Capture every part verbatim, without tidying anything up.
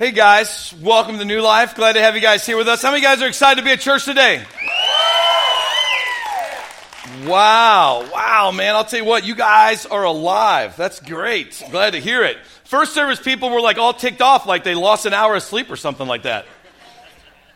Hey guys, welcome to New Life. Glad to have you guys here with us. How many guys are excited to be at church today? Wow, wow, man. I'll tell you what, you guys are alive. That's great. Glad to hear it. First service people were like all ticked off like they lost an hour of sleep or something like that.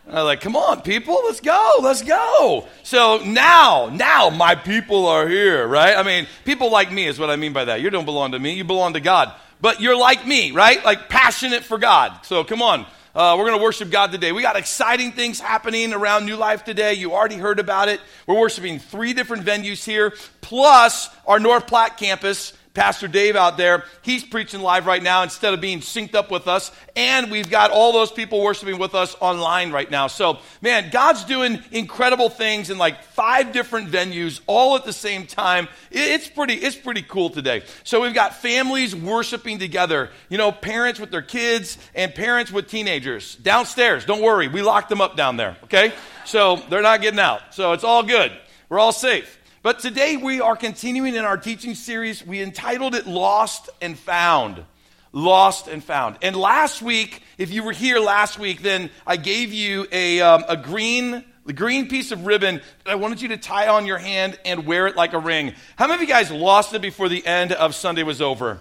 I was like, come on, people, let's go, let's go. So now, now my people are here, right? I mean, people like me is what I mean by that. You don't belong to me, you belong to God. But you're like me, right? Like passionate for God. So come on, uh, we're going to worship God today. We got exciting things happening around New Life today. You already heard about it. We're worshiping three different venues here, plus our North Platte campus. Pastor Dave out there, he's preaching live right now instead of being synced up with us. And we've got all those people worshiping with us online right now. So, man, God's doing incredible things in like five different venues all at the same time. It's pretty, it's pretty cool today. So we've got families worshiping together, you know, parents with their kids and parents with teenagers. Downstairs, don't worry, we locked them up down there, okay? So they're not getting out. So it's all good. We're all safe. But today we are continuing in our teaching series. We entitled it Lost and Found. Lost and Found. And last week, if you were here last week, then I gave you a, um, a green, the green piece of ribbon that I wanted you to tie on your hand and wear it like a ring. How many of you guys lost it before the end of Sunday was over?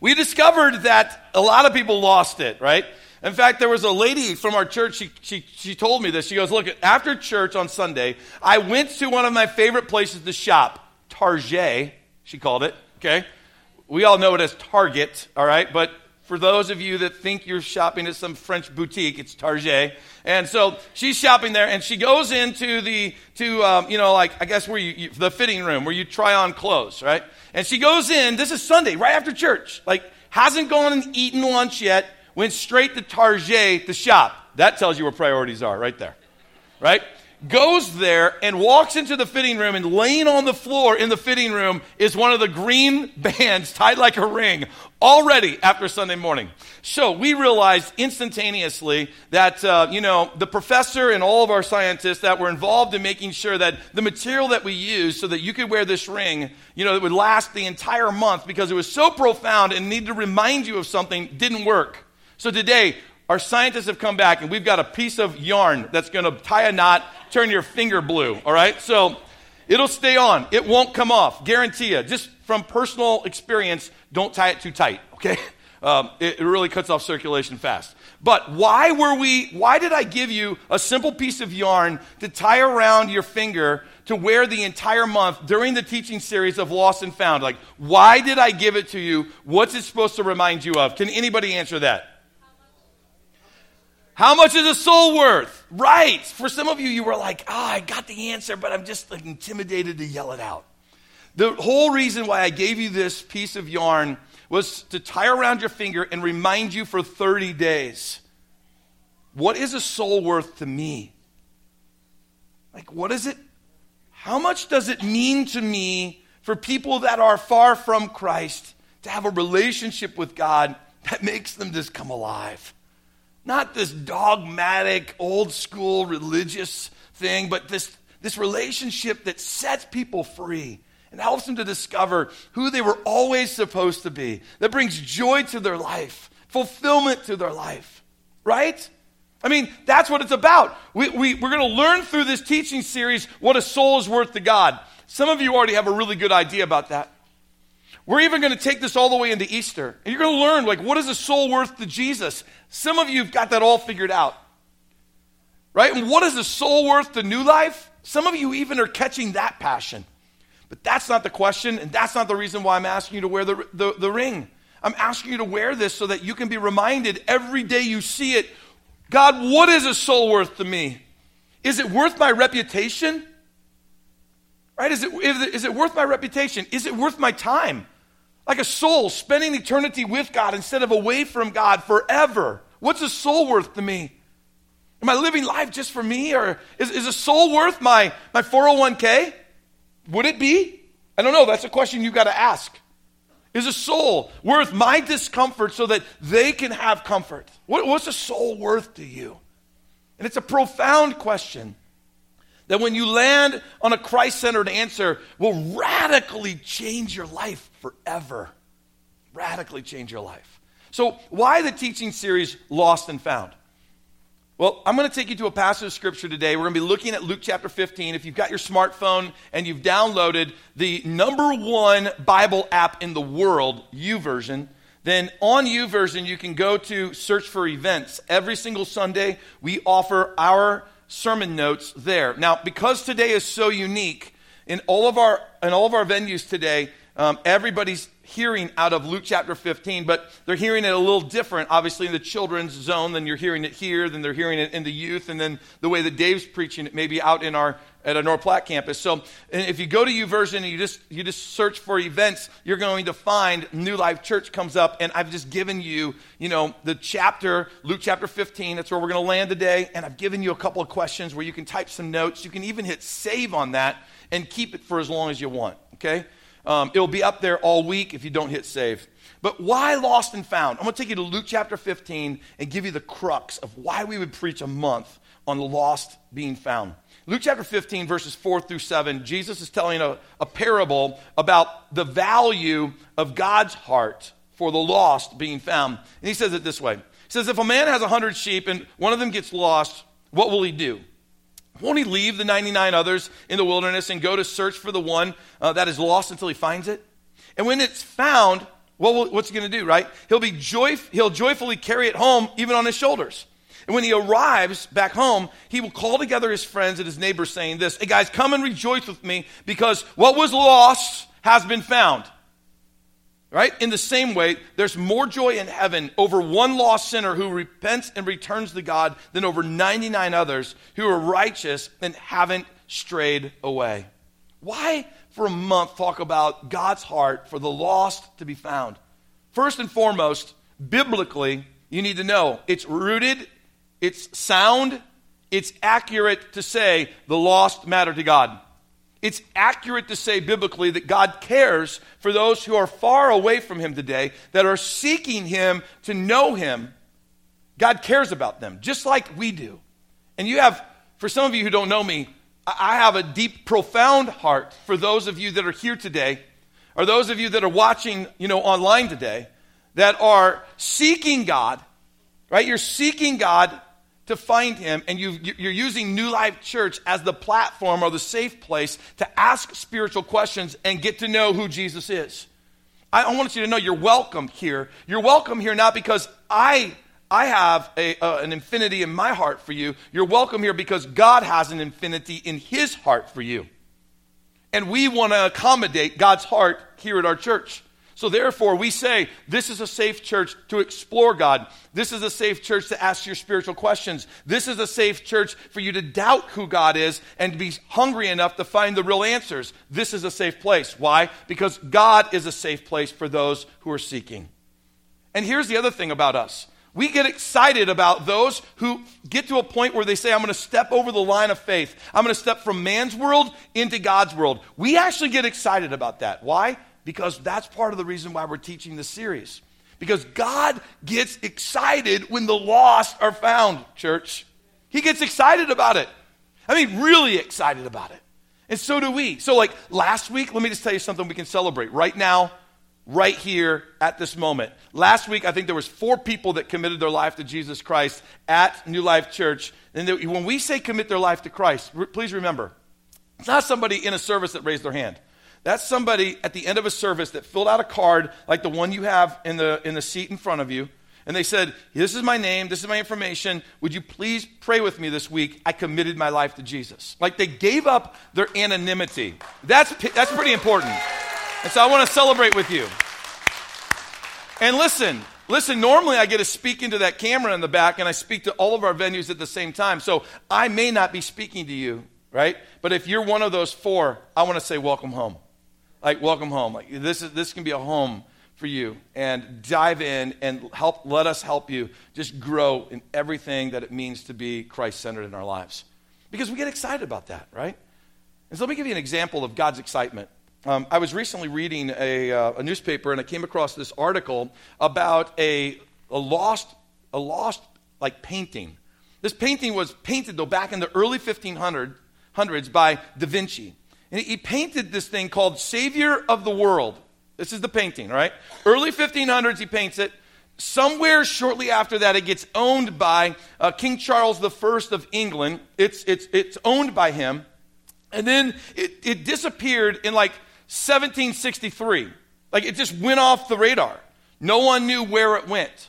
We discovered that a lot of people lost it, right? In fact, there was a lady from our church, she, she she told me this. She goes, look, after church on Sunday, I went to one of my favorite places to shop, Target, she called it, okay? We all know it as Target, all right? But for those of you that think you're shopping at some French boutique, it's Target. And so she's shopping there, and she goes into the, to um, you know, like, I guess where you, you, the fitting room, where you try on clothes, right? And she goes in, this is Sunday, right after church, like, hasn't gone and eaten lunch yet, went straight to Target to shop. That tells you where priorities are right there, right? Goes there and walks into the fitting room, and laying on the floor in the fitting room is one of the green bands tied like a ring already after Sunday morning. So we realized instantaneously that, uh, you know, the professor and all of our scientists that were involved in making sure that the material that we used so that you could wear this ring, you know, it would last the entire month because it was so profound and needed to remind you of something, didn't work. So today, our scientists have come back, and we've got a piece of yarn that's going to tie a knot, turn your finger blue, all right? So it'll stay on. It won't come off. Guarantee you. Just from personal experience, don't tie it too tight, okay? Um, it, it really cuts off circulation fast. But why were we, why did I give you a simple piece of yarn to tie around your finger to wear the entire month during the teaching series of Lost and Found? Like, why did I give it to you? What's it supposed to remind you of? Can anybody answer that? How much is a soul worth? Right. For some of you, you were like, ah, oh, I got the answer, but I'm just like intimidated to yell it out. The whole reason why I gave you this piece of yarn was to tie around your finger and remind you for thirty days. What is a soul worth to me? Like, what is it? How much does it mean to me for people that are far from Christ to have a relationship with God that makes them just come alive? Not this dogmatic, old-school religious thing, but this, this relationship that sets people free and helps them to discover who they were always supposed to be, that brings joy to their life, fulfillment to their life, right? I mean, that's what it's about. We, we, we're going to learn through this teaching series what a soul is worth to God. Some of you already have a really good idea about that. We're even going to take this all the way into Easter. And you're going to learn, like, what is a soul worth to Jesus? Some of you have got that all figured out, right? And what is a soul worth to New Life? Some of you even are catching that passion. But that's not the question, and that's not the reason why I'm asking you to wear the, the, the ring. I'm asking you to wear this so that you can be reminded every day you see it, God, what is a soul worth to me? Is it worth my reputation? Right? Is it, is it worth my reputation? Is it worth my time? Like a soul spending eternity with God instead of away from God forever. What's a soul worth to me? Am I living life just for me? Or is, is a soul worth my, my four oh one k? Would it be? I don't know. That's a question you've got to ask. Is a soul worth my discomfort so that they can have comfort? What, what's a soul worth to you? And it's a profound question that when you land on a Christ-centered answer will radically change your life forever. Radically change your life. So why the teaching series Lost and Found? Well, I'm going to take you to a passage of Scripture today. We're going to be looking at Luke chapter fifteen. If you've got your smartphone and you've downloaded the number one Bible app in the world, YouVersion, then on YouVersion, you can go to search for events. Every single Sunday, we offer our sermon notes there. Now, because today is so unique, in all of our in all of our venues today, um, everybody's hearing out of Luke chapter fifteen, but they're hearing it a little different, obviously, in the children's zone than you're hearing it here, then they're hearing it in the youth, and then the way that Dave's preaching it maybe out in our at a North Platte campus. So if you go to YouVersion and you just you just search for events, you're going to find New Life Church comes up, and I've just given you, you know, the chapter, Luke chapter fifteen, that's where we're going to land today, and I've given you a couple of questions where you can type some notes. You can even hit save on that and keep it for as long as you want, okay? Um, it'll be up there all week if you don't hit save. But why Lost and Found? I'm going to take you to Luke chapter fifteen and give you the crux of why we would preach a month on the lost being found. Luke chapter fifteen, verses four through seven, Jesus is telling a, a parable about the value of God's heart for the lost being found. And he says it this way. He says, if a man has one hundred sheep and one of them gets lost, what will he do? Won't he leave the ninety-nine others in the wilderness and go to search for the one uh, that is lost until he finds it? And when it's found, what will, what's he going to do, right? He'll be joyf- he'll joyfully carry it home, even on his shoulders. And when he arrives back home, he will call together his friends and his neighbors, saying this, hey guys, come and rejoice with me, because what was lost has been found. Right? In the same way, there's more joy in heaven over one lost sinner who repents and returns to God than over ninety-nine others who are righteous and haven't strayed away. Why, for a month, talk about God's heart for the lost to be found? First and foremost, biblically, you need to know it's rooted, it's sound, it's accurate to say the lost matter to God. It's accurate to say biblically that God cares for those who are far away from him today, that are seeking him to know him. God cares about them, just like we do. And you have, for some of you who don't know me, I have a deep, profound heart for those of you that are here today, or those of you that are watching, you know, online today, that are seeking God, right? You're seeking God to find him, and you've, you're using New Life Church as the platform or the safe place to ask spiritual questions and get to know who Jesus is. I want you to know you're welcome here. You're welcome here not because I I have a, uh, an infinity in my heart for you. You're welcome here because God has an infinity in his heart for you. And we want to accommodate God's heart here at our church. So therefore, we say this is a safe church to explore God. This is a safe church to ask your spiritual questions. This is a safe church for you to doubt who God is and to be hungry enough to find the real answers. This is a safe place. Why? Because God is a safe place for those who are seeking. And here's the other thing about us. We get excited about those who get to a point where they say, I'm going to step over the line of faith. I'm going to step from man's world into God's world. We actually get excited about that. Why? Because that's part of the reason why we're teaching this series. Because God gets excited when the lost are found, church. He gets excited about it. I mean, really excited about it. And so do we. So like last week, let me just tell you something we can celebrate right now, right here at this moment. Last week, I think there was four people that committed their life to Jesus Christ at New Life Church. And when we say commit their life to Christ, please remember, it's not somebody in a service that raised their hand. That's somebody at the end of a service that filled out a card like the one you have in the in the seat in front of you. And they said, this is my name, this is my information. Would you please pray with me this week? I committed my life to Jesus. Like they gave up their anonymity. That's, that's pretty important. And so I want to celebrate with you. And listen, listen, normally I get to speak into that camera in the back and I speak to all of our venues at the same time. So I may not be speaking to you, right? But if you're one of those four, I want to say welcome home. Like, welcome home. Like, this is this can be a home for you. And dive in and help. Let us help you just grow in everything that it means to be Christ-centered in our lives. Because we get excited about that, right? And so let me give you an example of God's excitement. Um, I was recently reading a, uh, a newspaper, and I came across this article about a a lost a lost like painting. This painting was painted though back in the early fifteen hundreds by Da Vinci. And he painted this thing called Savior of the World. This is the painting, right? Early fifteen hundreds, he paints it. Somewhere shortly after that, it gets owned by uh, King Charles the First of England. It's it's it's owned by him. And then it, it disappeared in like seventeen sixty-three. Like it just went off the radar. No one knew where it went.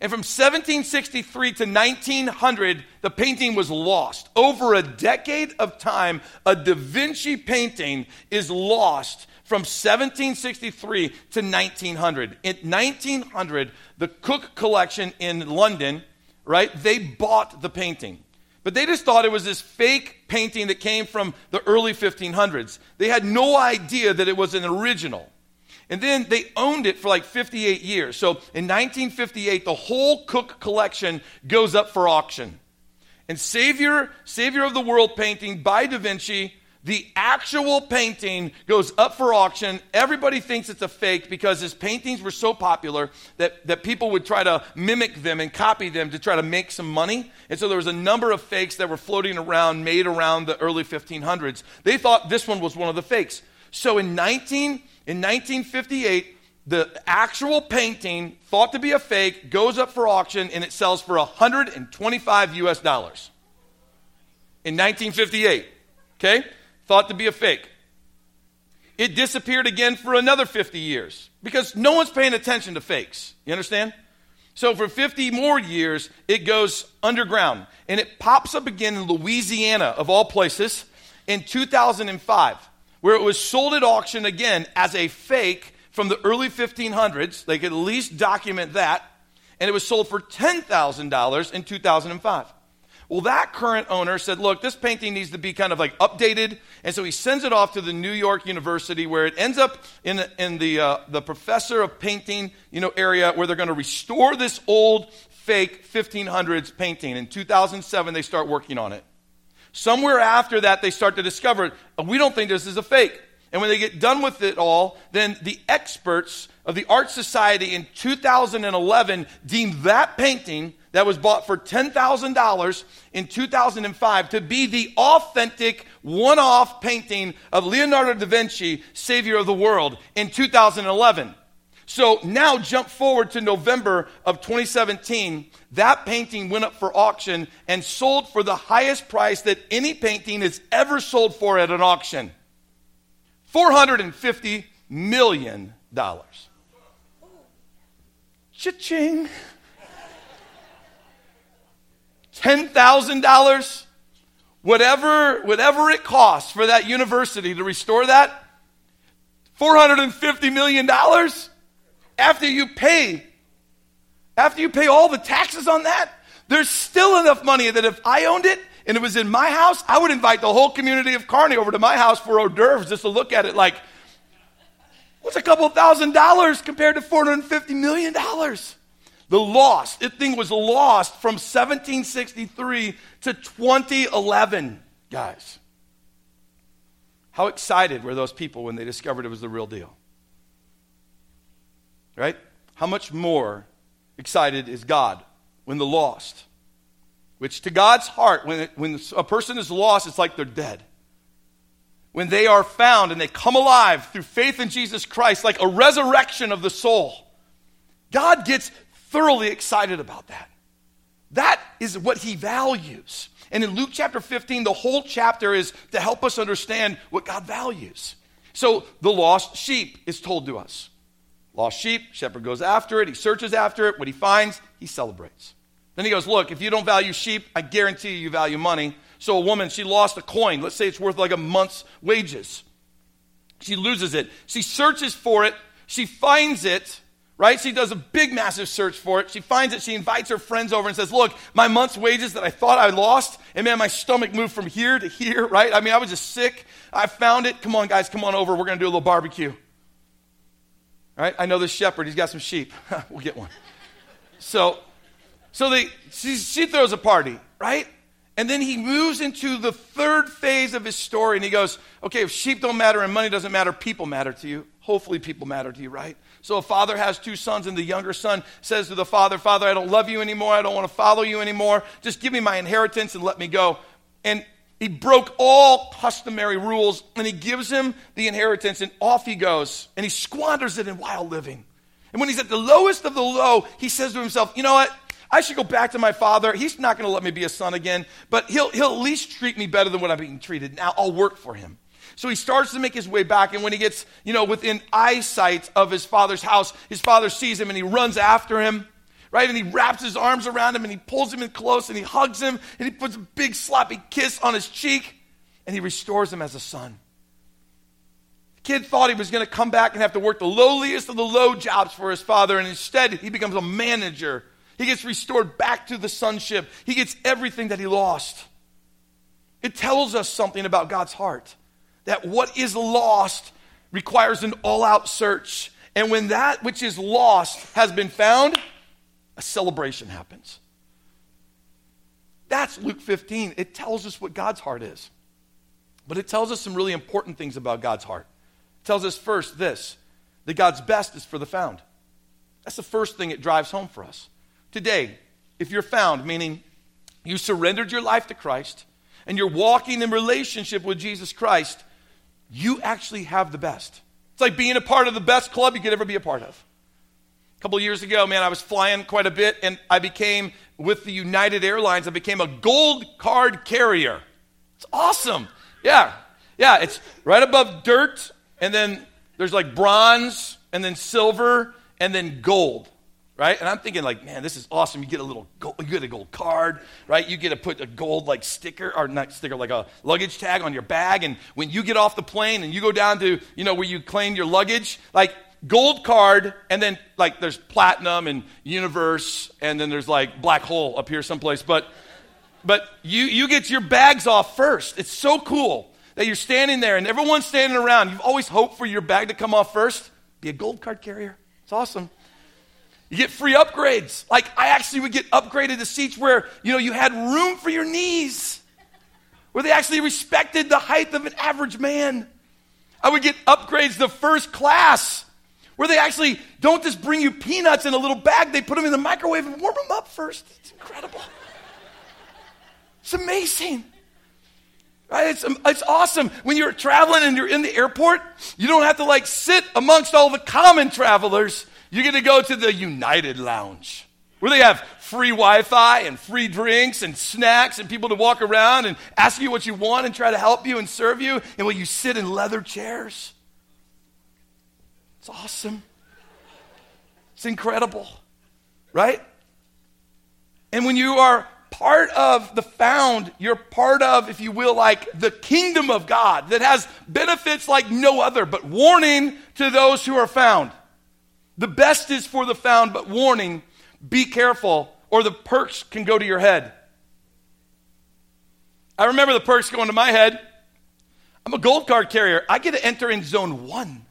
And from seventeen sixty-three to nineteen hundred, the painting was lost. Over a decade of time, a Da Vinci painting is lost from seventeen sixty-three to nineteen hundred. In nineteen hundred, the Cook Collection in London, right, they bought the painting. But they just thought it was this fake painting that came from the early fifteen hundreds. They had no idea that it was an original. And then they owned it for like fifty-eight years. So in nineteen fifty-eight, the whole Cook Collection goes up for auction. And Savior, Savior of the World painting by Da Vinci, the actual painting goes up for auction. Everybody thinks it's a fake because his paintings were so popular that, that people would try to mimic them and copy them to try to make some money. And so there was a number of fakes that were floating around, made around the early fifteen hundreds. They thought this one was one of the fakes. So in nineteen, in nineteen fifty-eight, the actual painting, thought to be a fake, goes up for auction, and it sells for one hundred twenty-five U S dollars in nineteen fifty-eight, okay? Thought to be a fake. It disappeared again for another fifty years because no one's paying attention to fakes. You understand? So for fifty more years, it goes underground. And it pops up again in Louisiana, of all places, in two thousand five, where it was sold at auction again as a fake from the early fifteen hundreds. They could at least document that. And it was sold for ten thousand dollars in two thousand five. Well, that current owner said, look, this painting needs to be kind of like updated. And so he sends it off to the New York University, where it ends up in the, in the, uh, the professor of painting, you know, area, where they're going to restore this old fake fifteen hundreds painting. In two thousand seven, they start working on it. Somewhere after that, they start to discover, we don't think this is a fake. And when they get done with it all, then the experts of the Art Society in two thousand eleven deemed that painting that was bought for ten thousand dollars in two thousand five to be the authentic one-off painting of Leonardo da Vinci, Savior of the World, in two thousand eleven. So now jump forward to November of twenty seventeen. That painting went up for auction and sold for the highest price that any painting has ever sold for at an auction. four hundred fifty million dollars. Cha-ching. ten thousand dollars, whatever whatever it costs for that university to restore that, four hundred fifty million dollars after you pay, after you pay all the taxes on that, there's still enough money that if I owned it and it was in my house, I would invite the whole community of Kearney over to my house for hors d'oeuvres just to look at it like, what's a couple thousand dollars compared to four hundred fifty million dollars? The loss, that thing was lost from seventeen sixty-three to twenty eleven, guys. How excited were those people when they discovered it was the real deal? Right? How much more excited is God when the lost, which to God's heart, when, it, when a person is lost, it's like they're dead. When they are found and they come alive through faith in Jesus Christ, like a resurrection of the soul, God gets thoroughly excited about that. That is what he values. And in Luke chapter fifteen, the whole chapter is to help us understand what God values. So the lost sheep is told to us. Lost sheep, shepherd goes after it, he searches after it, what he finds, he celebrates. Then he goes, look, if you don't value sheep, I guarantee you you value money. So a woman, she lost a coin. Let's say it's worth like a month's wages. She loses it. She searches for it. She finds it. Right? She does a big, massive search for it. She finds it. She invites her friends over and says, look, my month's wages that I thought I lost, and man, my stomach moved from here to here, right? I mean, I was just sick. I found it. Come on, guys, come on over. We're going to do a little barbecue. All right? I know this shepherd. He's got some sheep. We'll get one. So so they, she, she throws a party, right? And then he moves into the third phase of his story, and he goes, okay, if sheep don't matter and money doesn't matter, people matter to you. Hopefully people matter to you, right? So a father has two sons, and the younger son says to the father, Father, I don't love you anymore. I don't want to follow you anymore. Just give me my inheritance and let me go. And he broke all customary rules, and he gives him the inheritance, and off he goes. And he squanders it in wild living. And when he's at the lowest of the low, he says to himself, you know what? I should go back to my father. He's not going to let me be a son again, but he'll, he'll at least treat me better than what I'm being treated. Now I'll work for him. So he starts to make his way back, and when he gets, you know, within eyesight of his father's house, his father sees him, and he runs after him, right? And he wraps his arms around him, and he pulls him in close, and he hugs him, and he puts a big sloppy kiss on his cheek, and he restores him as a son. The kid thought he was going to come back and have to work the lowliest of the low jobs for his father, and instead he becomes a manager. He gets restored back to the sonship. He gets everything that he lost. It tells us something about God's heart, that what is lost requires an all-out search. And when that which is lost has been found, a celebration happens. That's Luke fifteen. It tells us what God's heart is. But it tells us some really important things about God's heart. It tells us first this, that God's best is for the found. That's the first thing it drives home for us. Today, if you're found, meaning you surrendered your life to Christ and you're walking in relationship with Jesus Christ, you actually have the best. It's like being a part of the best club you could ever be a part of. A couple years ago, man, I was flying quite a bit, and I became, with the United Airlines, I became a gold card carrier. It's awesome. Yeah, yeah, it's right above dirt, and then there's like bronze, and then silver, and then gold. Right? And I'm thinking like, man, this is awesome. You get a little gold, you get a gold card, right? You get to put a gold like sticker, or not sticker, like a luggage tag on your bag. And when you get off the plane and you go down to, you know, where you claim your luggage, like gold card, and then like there's platinum and universe, and then there's like black hole up here someplace. But but you you get your bags off first. It's so cool that you're standing there and everyone's standing around. You've always hoped for your bag to come off first. Be a gold card carrier. It's awesome. You get free upgrades. Like, I actually would get upgraded to seats where, you know, you had room for your knees, where they actually respected the height of an average man. I would get upgrades to first class, where they actually don't just bring you peanuts in a little bag. They put them in the microwave and warm them up first. It's incredible. It's amazing. Right? It's, it's awesome. When you're traveling and you're in the airport, you don't have to, like, sit amongst all the common travelers. You get to go to the United Lounge, where they have free Wi-Fi and free drinks and snacks and people to walk around and ask you what you want and try to help you and serve you. And when you sit in leather chairs, it's awesome. It's incredible, right? And when you are part of the found, you're part of, if you will, like the kingdom of God that has benefits like no other, but warning to those who are found. The best is for the found, but warning, be careful, or the perks can go to your head. I remember the perks going to my head. I'm a gold card carrier. I get to enter in zone one.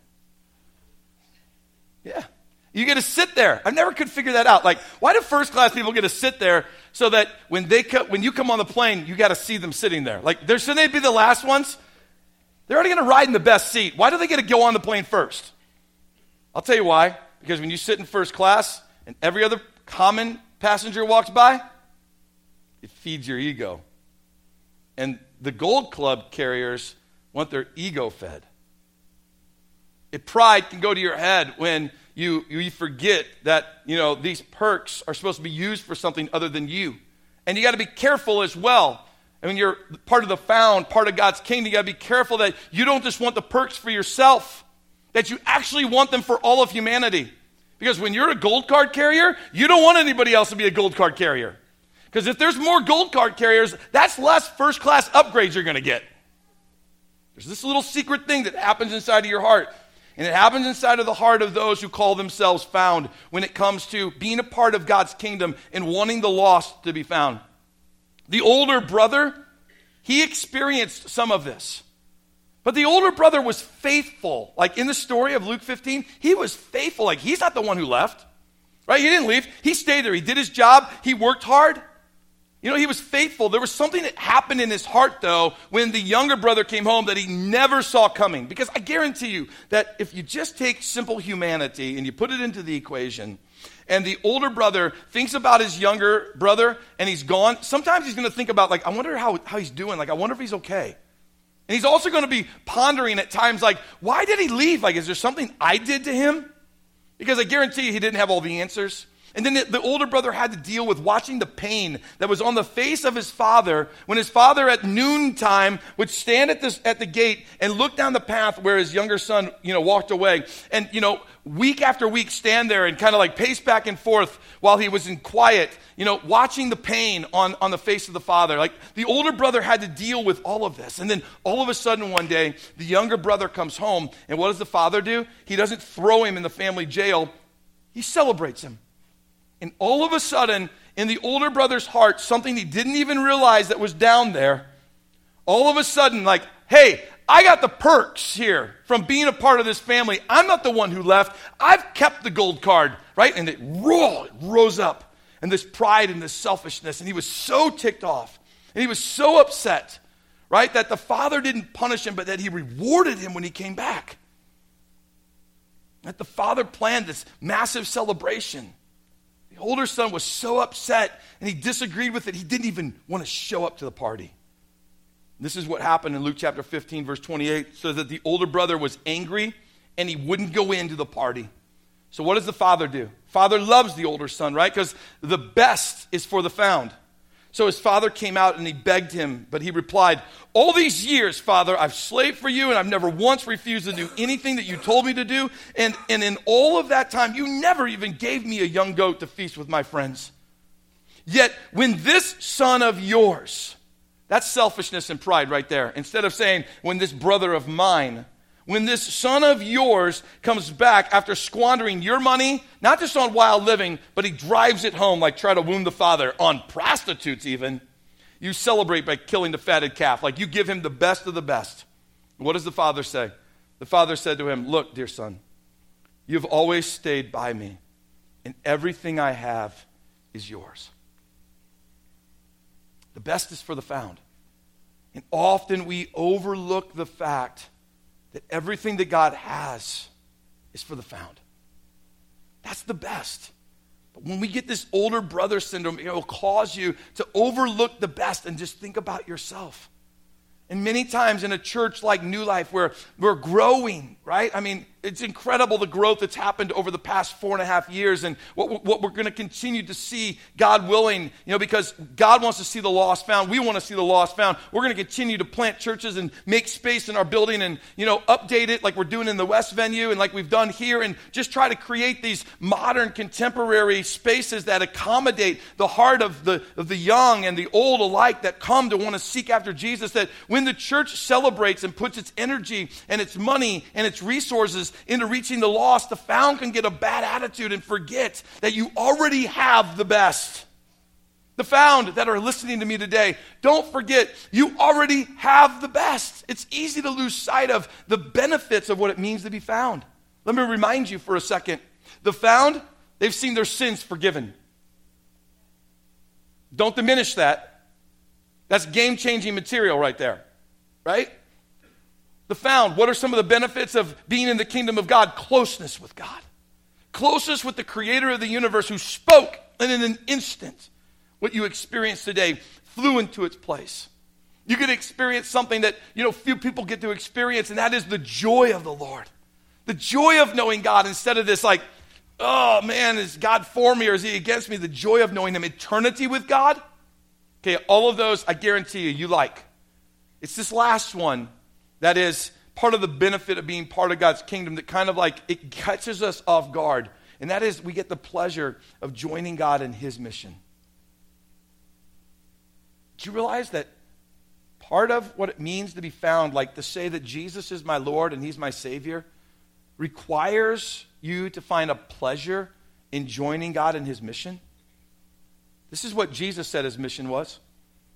Yeah. You get to sit there. I never could figure that out. Like, why do first class people get to sit there so that when they co- when you come on the plane, you got to see them sitting there? Like, they're, shouldn't they be the last ones? They're already going to ride in the best seat. Why do they get to go on the plane first? I'll tell you why. Because when you sit in first class and every other common passenger walks by, it feeds your ego. And the gold club carriers want their ego fed. It, pride can go to your head when you, you forget that, you know, these perks are supposed to be used for something other than you. And you got to be careful as well. And when you're part of the found, part of God's kingdom, you got to be careful that you don't just want the perks for yourself, that you actually want them for all of humanity. Because when you're a gold card carrier, you don't want anybody else to be a gold card carrier. Because if there's more gold card carriers, that's less first class upgrades you're going to get. There's this little secret thing that happens inside of your heart. And it happens inside of the heart of those who call themselves found when it comes to being a part of God's kingdom and wanting the lost to be found. The older brother, he experienced some of this. But the older brother was faithful. Like in the story of Luke fifteen, he was faithful. Like, he's not the one who left, right? He didn't leave. He stayed there. He did his job. He worked hard. You know, he was faithful. There was something that happened in his heart, though, when the younger brother came home that he never saw coming. Because I guarantee you that if you just take simple humanity and you put it into the equation, and the older brother thinks about his younger brother and he's gone, sometimes he's going to think about, like, I wonder how, how he's doing. Like, I wonder if he's okay. And he's also going to be pondering at times, like, why did he leave? Like, is there something I did to him? Because I guarantee you he didn't have all the answers. And then the, the older brother had to deal with watching the pain that was on the face of his father when his father at noontime would stand at, this, at the gate and look down the path where his younger son, you know, walked away. And, you know, week after week stand there and kind of like pace back and forth while he was in quiet, you know, watching the pain on, on the face of the father. Like the older brother had to deal with all of this. And then all of a sudden one day, the younger brother comes home. And what does the father do? He doesn't throw him in the family jail. He celebrates him. And all of a sudden, in the older brother's heart, something he didn't even realize that was down there, all of a sudden, like, hey, I got the perks here from being a part of this family. I'm not the one who left. I've kept the gold card, right? And it, roll, it rose up. And this pride and this selfishness. And he was so ticked off. And he was so upset, right? That the father didn't punish him, but that he rewarded him when he came back. That the father planned this massive celebration. The older son was so upset and he disagreed with it. He didn't even want to show up to the party. This is what happened in Luke chapter fifteen, verse twenty-eight. So that the older brother was angry and he wouldn't go into the party. So what does the father do? Father loves the older son, right? Because the best is for the found. So his father came out and he begged him, but he replied, all these years, father, I've slaved for you and I've never once refused to do anything that you told me to do. And, and in all of that time, you never even gave me a young goat to feast with my friends. Yet when this son of yours, that's selfishness and pride right there. Instead of saying, when this brother of mine, when this son of yours comes back after squandering your money, not just on wild living, but he drives it home like try to wound the father, on prostitutes even, you celebrate by killing the fatted calf. Like you give him the best of the best. What does the father say? The father said to him, look, dear son, you've always stayed by me, and everything I have is yours. The best is for the found. And often we overlook the fact that everything that God has is for the found. That's the best. But when we get this older brother syndrome, it will cause you to overlook the best and just think about yourself. And many times in a church like New Life where we're growing, right? I mean, it's incredible the growth that's happened over the past four and a half years and what, what we're going to continue to see, God willing, you know, because God wants to see the lost found. We want to see the lost found. We're going to continue to plant churches and make space in our building and, you know, update it like we're doing in the West venue and like we've done here and just try to create these modern contemporary spaces that accommodate the heart of the, of the young and the old alike that come to want to seek after Jesus, that when the church celebrates and puts its energy and its money and its resources into reaching the lost, the found can get a bad attitude and forget that you already have the best. The found that are listening to me today, don't forget you already have the best. It's easy to lose sight of the benefits of what it means to be found. Let me remind you for a second. The found, they've seen their sins forgiven. Don't diminish that. That's game-changing material right there, right? The found, what are some of the benefits of being in the kingdom of God? Closeness with God. Closeness with the creator of the universe who spoke, and in an instant, what you experience today flew into its place. You could experience something that, you know, few people get to experience, and that is the joy of the Lord. The joy of knowing God instead of this like, oh man, is God for me or is he against me? The joy of knowing him. Eternity with God. Okay, all of those, I guarantee you, you like. It's this last one. That is part of the benefit of being part of God's kingdom that kind of like it catches us off guard. And that is we get the pleasure of joining God in his mission. Do you realize that part of what it means to be found, like to say that Jesus is my Lord and he's my Savior, requires you to find a pleasure in joining God in his mission? This is what Jesus said his mission was.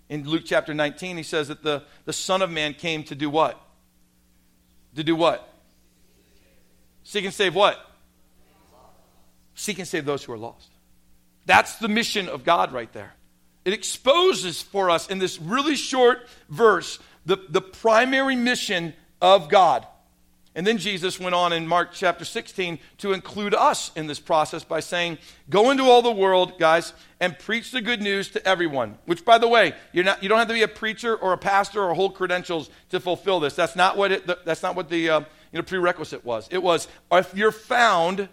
In Luke chapter nineteen, he says that the, the Son of Man came to do what? To do what? Seek and save what? Seek and save those who are lost. That's the mission of God right there. It exposes for us in this really short verse the, the primary mission of God. And then Jesus went on in Mark chapter sixteen to include us in this process by saying, go into all the world, guys, and preach the good news to everyone. Which, by the way, you're not, you don't have to be a preacher or a pastor or hold credentials to fulfill this. That's not what it, that's not what the uh, you know, prerequisite was. It was, if you're found,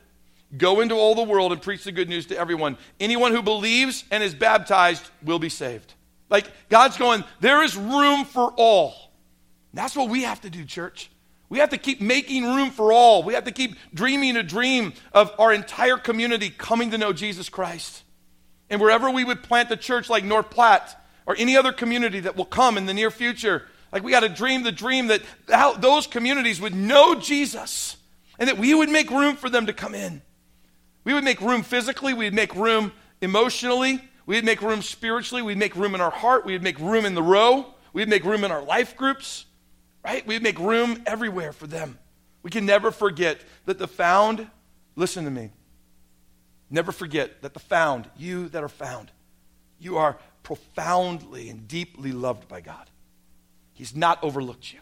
Go into all the world and preach the good news to everyone. Anyone who believes and is baptized will be saved. Like, God's going, there is room for all. That's what we have to do, church. We have to keep making room for all. We have to keep dreaming a dream of our entire community coming to know Jesus Christ. And wherever we would plant the church, like North Platte or any other community that will come in the near future, like, we got to dream the dream that those communities would know Jesus and that we would make room for them to come in. We would make room physically. We'd make room emotionally. We'd make room spiritually. We'd make room in our heart. We'd make room in the row. We'd make room in our life groups, right? We'd make room everywhere for them. We can never forget that the found, listen to me, never forget that the found, you that are found, you are profoundly and deeply loved by God. He's not overlooked you.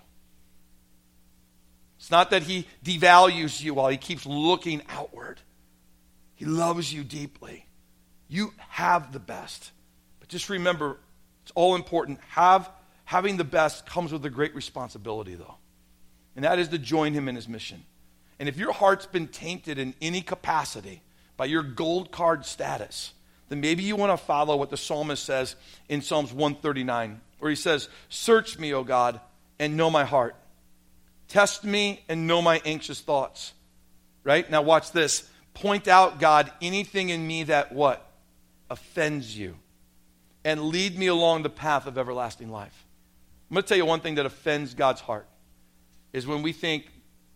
It's not that he devalues you while he keeps looking outward. He loves you deeply. You have the best. But just remember, it's all important. Have, having the best comes with a great responsibility, though. And that is to join him in his mission. And if your heart's been tainted in any capacity by your gold card status, then maybe you want to follow what the psalmist says in Psalms one thirty-nine, where he says, "Search me, O God, and know my heart. Test me and know my anxious thoughts." Right? Now watch this. "Point out, God, anything in me that," what? "Offends you. And lead me along the path of everlasting life." I'm going to tell you one thing that offends God's heart is when we think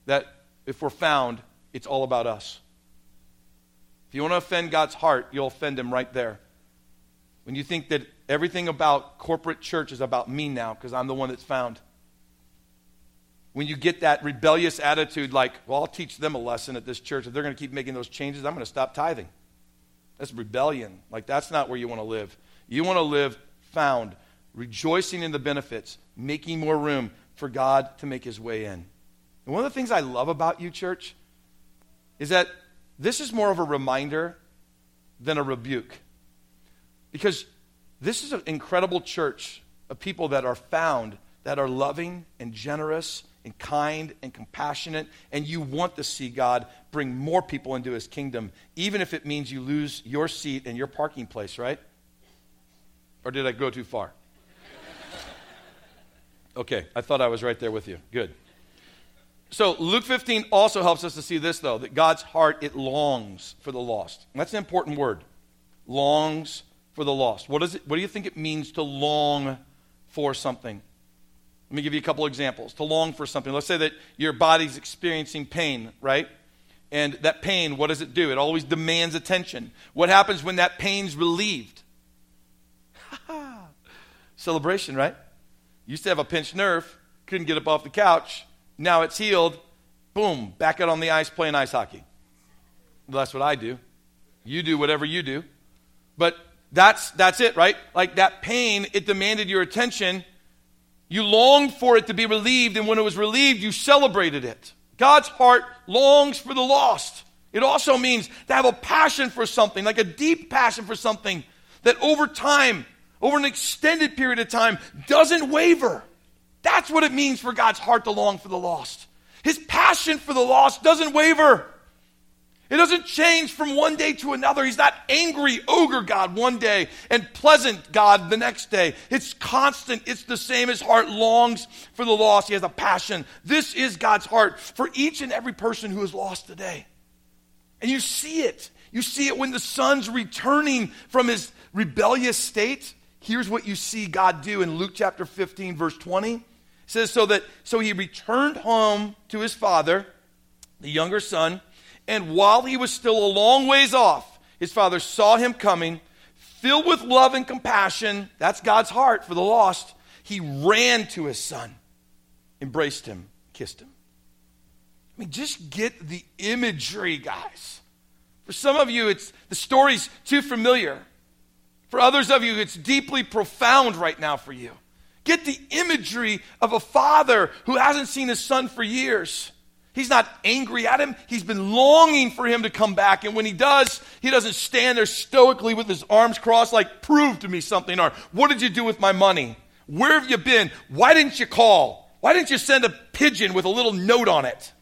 that if we're found, it's all about us. If you want to offend God's heart, you'll offend him right there. When you think that everything about corporate church is about me now because I'm the one that's found. When you get that rebellious attitude like, well, I'll teach them a lesson at this church. If they're going to keep making those changes, I'm going to stop tithing. That's rebellion. Like, that's not where you want to live. You want to live found, rejoicing in the benefits, making more room for God to make his way in. And one of the things I love about you, church, is that this is more of a reminder than a rebuke. Because this is an incredible church of people that are found, that are loving and generous and kind and compassionate, and you want to see God bring more people into his kingdom, even if it means you lose your seat and your parking place, right? Or did I go too far? Okay, I thought I was right there with you. Good. So Luke fifteen also helps us to see this, though, that God's heart, it longs for the lost. And that's an important word, longs for the lost. What does it? What do you think it means to long for something? Let me give you a couple examples. To long for something. Let's say that your body's experiencing pain, right? And that pain, what does it do? It always demands attention. What happens when that pain's relieved? Celebration, right? Used to have a pinched nerve, couldn't get up off the couch. Now it's healed. Boom, back out on the ice playing ice hockey. Well, that's what I do. You do whatever you do. But that's that's it, right? Like, that pain, it demanded your attention. You longed for it to be relieved, and when it was relieved, you celebrated it. God's heart longs for the lost. It also means to have a passion for something, like a deep passion for something that over time, over an extended period of time, doesn't waver. That's what it means for God's heart to long for the lost. His passion for the lost doesn't waver. It doesn't change from one day to another. He's not angry ogre God one day and pleasant God the next day. It's constant. It's the same. His heart longs for the lost. He has a passion. This is God's heart for each and every person who is lost today. And you see it. You see it when the son's returning from his rebellious state. Here's what you see God do in Luke chapter fifteen, verse twenty. It says, so that so he returned home to his father, the younger son, and while he was still a long ways off, his father saw him coming, filled with love and compassion. That's God's heart for the lost. He ran to his son, embraced him, kissed him. I mean, just get the imagery, guys. For some of you, it's the story's too familiar. For others of you, it's deeply profound right now for you. Get the imagery of a father who hasn't seen his son for years. He's not angry at him. He's been longing for him to come back. And when he does, he doesn't stand there stoically with his arms crossed like, prove to me something, or what did you do with my money? Where have you been? Why didn't you call? Why didn't you send a pigeon with a little note on it?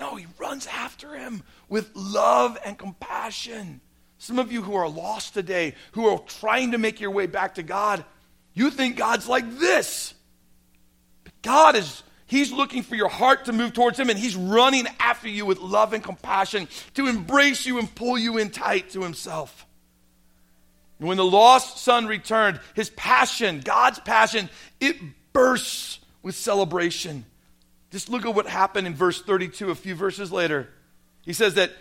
No, he runs after him with love and compassion. Some of you who are lost today, who are trying to make your way back to God, you think God's like this. But God is, he's looking for your heart to move towards him, and he's running after you with love and compassion to embrace you and pull you in tight to himself. And when the lost son returned, his passion, God's passion, it bursts with celebration. Just look at what happened in verse thirty-two, a few verses later. He says that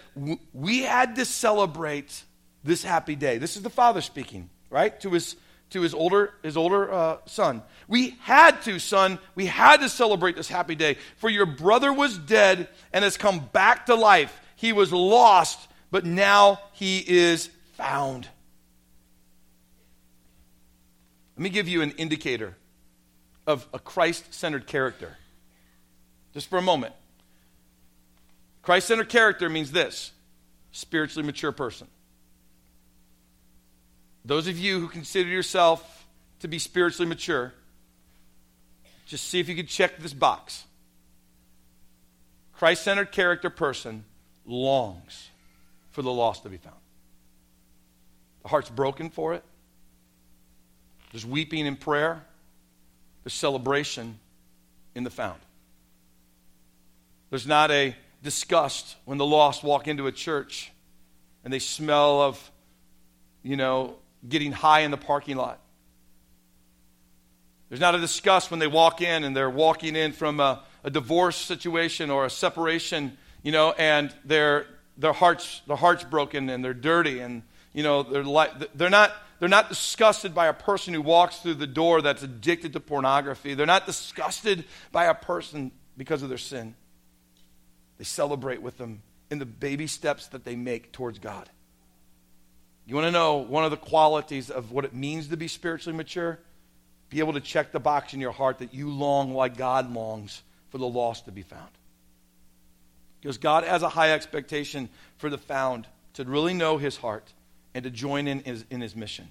we had to celebrate this happy day. This is the father speaking, right, to his to his older his older uh, son. We had to, son, we had to celebrate this happy day. For your brother was dead and has come back to life. He was lost, but now he is found. Let me give you an indicator of a Christ-centered character, just for a moment. Christ-centered character means this: spiritually mature person. Those of you who consider yourself to be spiritually mature, just see if you could check this box. Christ-centered character person longs for the lost to be found. The heart's broken for it. There's weeping in prayer. There's celebration in the found. There's not a disgust when the lost walk into a church and they smell of, you know, getting high in the parking lot. There's not a disgust when they walk in and they're walking in from a, a divorce situation or a separation, you know, and their their hearts their hearts broken and they're dirty and, you know, they're like they're not. They're not disgusted by a person who walks through the door that's addicted to pornography. They're not disgusted by a person because of their sin. They celebrate with them in the baby steps that they make towards God. You want to know one of the qualities of what it means to be spiritually mature? Be able to check the box in your heart that you long like God longs for the lost to be found. Because God has a high expectation for the found to really know his heart and to join in his, in his mission.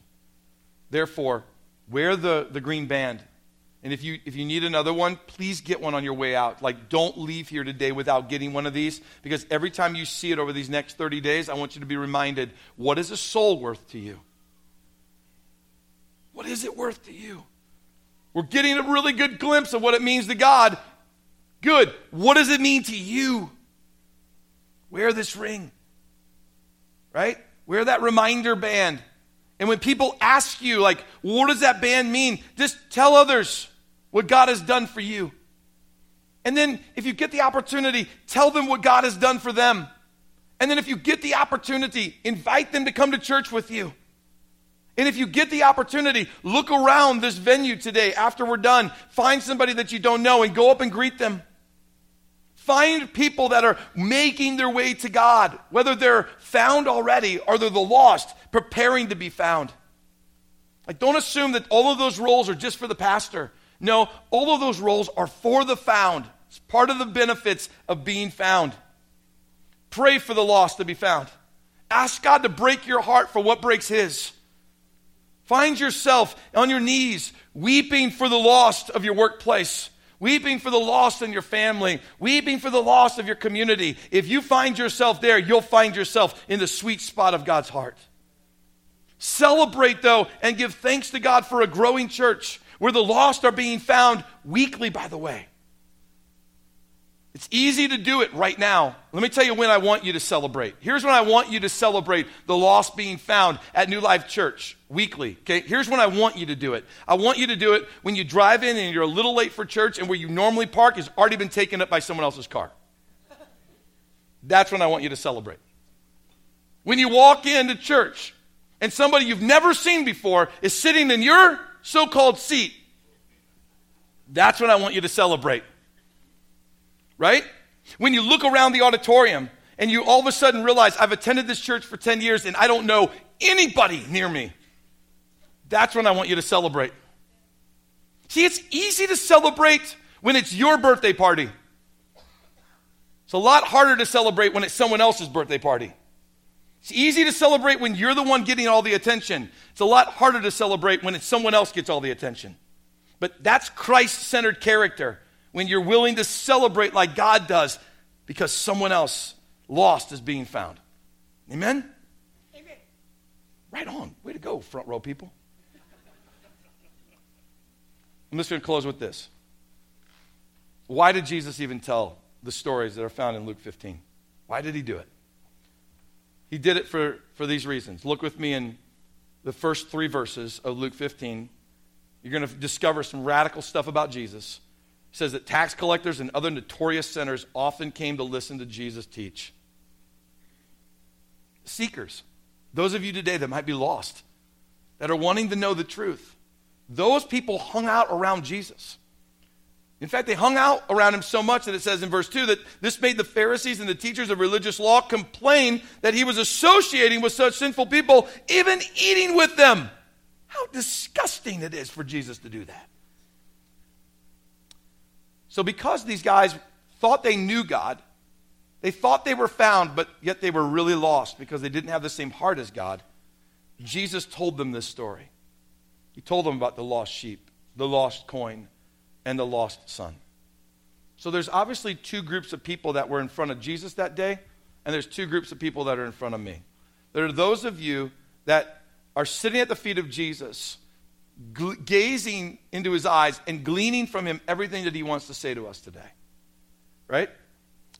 Therefore, wear the, the green band. And if you if you need another one, please get one on your way out. Like, don't leave here today without getting one of these, because every time you see it over these next thirty days, I want you to be reminded, what is a soul worth to you? What is it worth to you? We're getting a really good glimpse of what it means to God. Good. What does it mean to you? Wear this ring. Right? Wear that reminder band. And when people ask you, like, what does that band mean? Just tell others what God has done for you. And then if you get the opportunity, tell them what God has done for them. And then if you get the opportunity, invite them to come to church with you. And if you get the opportunity, look around this venue today after we're done. Find somebody that you don't know and go up and greet them. Find people that are making their way to God, whether they're found already or they're the lost, preparing to be found. Like, don't assume that all of those roles are just for the pastor. No, all of those roles are for the found. It's part of the benefits of being found. Pray for the lost to be found. Ask God to break your heart for what breaks his. Find yourself on your knees, weeping for the lost of your workplace. Weeping for the lost in your family. Weeping for the lost of your community. If you find yourself there, you'll find yourself in the sweet spot of God's heart. Celebrate, though, and give thanks to God for a growing church where the lost are being found weekly, by the way. It's easy to do it right now. Let me tell you when I want you to celebrate. Here's when I want you to celebrate the lost being found at New Life Church weekly. Okay, here's when I want you to do it. I want you to do it when you drive in and you're a little late for church and where you normally park has already been taken up by someone else's car. That's when I want you to celebrate. When you walk into church and somebody you've never seen before is sitting in your so-called seat, that's when I want you to celebrate. Right? When you look around the auditorium and you all of a sudden realize, I've attended this church for ten years and I don't know anybody near me, that's when I want you to celebrate. See, it's easy to celebrate when it's your birthday party. It's a lot harder to celebrate when it's someone else's birthday party. It's easy to celebrate when you're the one getting all the attention. It's a lot harder to celebrate when it's someone else gets all the attention. But that's Christ-centered character. When you're willing to celebrate like God does, because someone else lost is being found. Amen? Amen. Right on. Way to go, front row people. I'm just going to close with this. Why did Jesus even tell the stories that are found in Luke fifteen? Why did he do it? He did it for, for these reasons. Look with me in the first three verses of Luke fifteen. You're going to discover some radical stuff about Jesus. It says that tax collectors and other notorious sinners often came to listen to Jesus teach. Seekers, those of you today that might be lost, that are wanting to know the truth, those people hung out around Jesus. In fact, they hung out around him so much that it says in verse two that this made the Pharisees and the teachers of religious law complain that he was associating with such sinful people, even eating with them. How disgusting it is for Jesus to do that. So because these guys thought they knew God, they thought they were found, but yet they were really lost because they didn't have the same heart as God, Jesus told them this story. He told them about the lost sheep, the lost coin, and the lost son. So there's obviously two groups of people that were in front of Jesus that day, and there's two groups of people that are in front of me. There are those of you that are sitting at the feet of Jesus, gl- gazing into his eyes and gleaning from him everything that he wants to say to us today, right?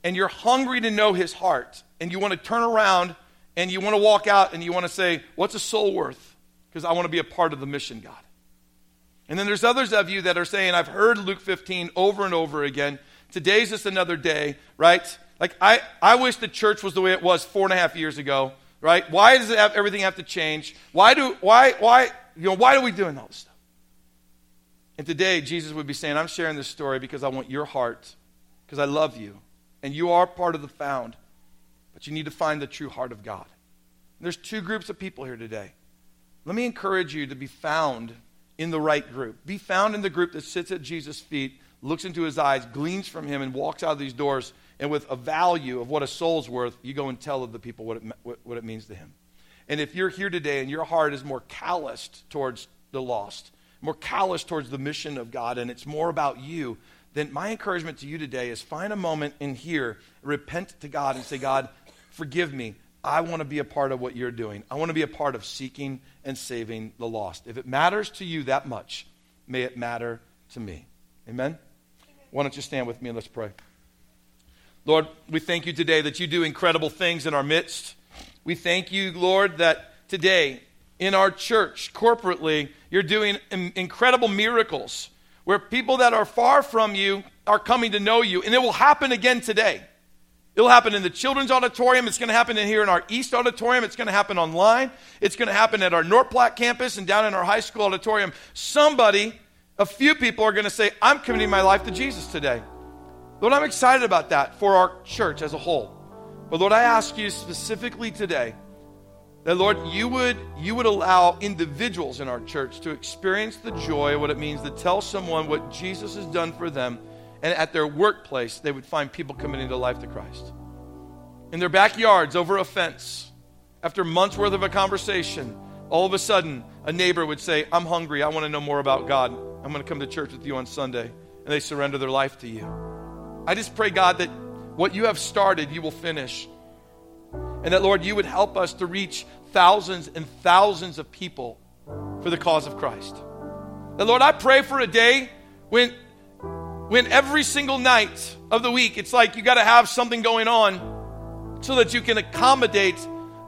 And you're hungry to know his heart, and you want to turn around, and you want to walk out, and you want to say, what's a soul worth? Because I want to be a part of the mission, God. And then there's others of you that are saying, I've heard Luke fifteen over and over again. Today's just another day, right? Like, I, I wish the church was the way it was four and a half years ago, right? Why does it have, everything have to change? Why do, why, why, you know, why are we doing all this stuff? And today, Jesus would be saying, I'm sharing this story because I want your heart, because I love you, and you are part of the found, but you need to find the true heart of God. And there's two groups of people here today. Let me encourage you to be found in the right group. Be found in the group that sits at Jesus' feet, looks into his eyes, gleans from him, and walks out of these doors, and with a value of what a soul's worth, you go and tell the people what it, what it means to him. And if you're here today and your heart is more calloused towards the lost, more calloused towards the mission of God, and it's more about you, then my encouragement to you today is find a moment in here, repent to God and say, God, forgive me. I want to be a part of what you're doing. I want to be a part of seeking and saving the lost. If it matters to you that much, may it matter to me. Amen? Why don't you stand with me and let's pray. Lord, we thank you today that you do incredible things in our midst. We thank you, Lord, that today in our church, corporately, you're doing incredible miracles where people that are far from you are coming to know you, and it will happen again today. It'll happen in the children's auditorium. It's going to happen in here in our east auditorium. It's going to happen online. It's going to happen at our North Platte campus and down in our high school auditorium. Somebody, a few people are going to say, I'm committing my life to Jesus today. Lord, I'm excited about that for our church as a whole. But Lord, I ask you specifically today that, Lord, you would, you would allow individuals in our church to experience the joy of what it means to tell someone what Jesus has done for them. And at their workplace, they would find people committing to life to Christ. In their backyards, over a fence, after months worth of a conversation, all of a sudden, a neighbor would say, I'm hungry. I want to know more about God. I'm going to come to church with you on Sunday. And they surrender their life to you. I just pray, God, that what you have started, you will finish. And that, Lord, you would help us to reach thousands and thousands of people for the cause of Christ. That, Lord, I pray for a day when When every single night of the week, it's like you got to have something going on so that you can accommodate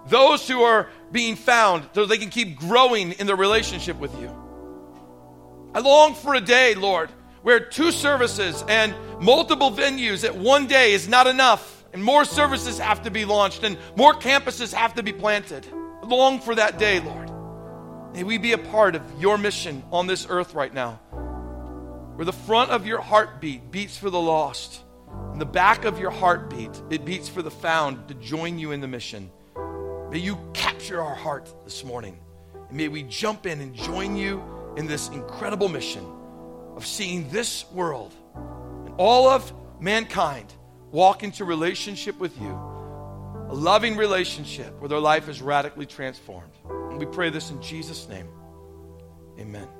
those who are being found so they can keep growing in their relationship with you. I long for a day, Lord, where two services and multiple venues at one day is not enough, and more services have to be launched and more campuses have to be planted. I long for that day, Lord. May we be a part of your mission on this earth right now, where the front of your heartbeat beats for the lost, and the back of your heartbeat, it beats for the found to join you in the mission. May you capture our heart this morning, and may we jump in and join you in this incredible mission of seeing this world and all of mankind walk into relationship with you, a loving relationship where their life is radically transformed. And we pray this in Jesus' name. Amen.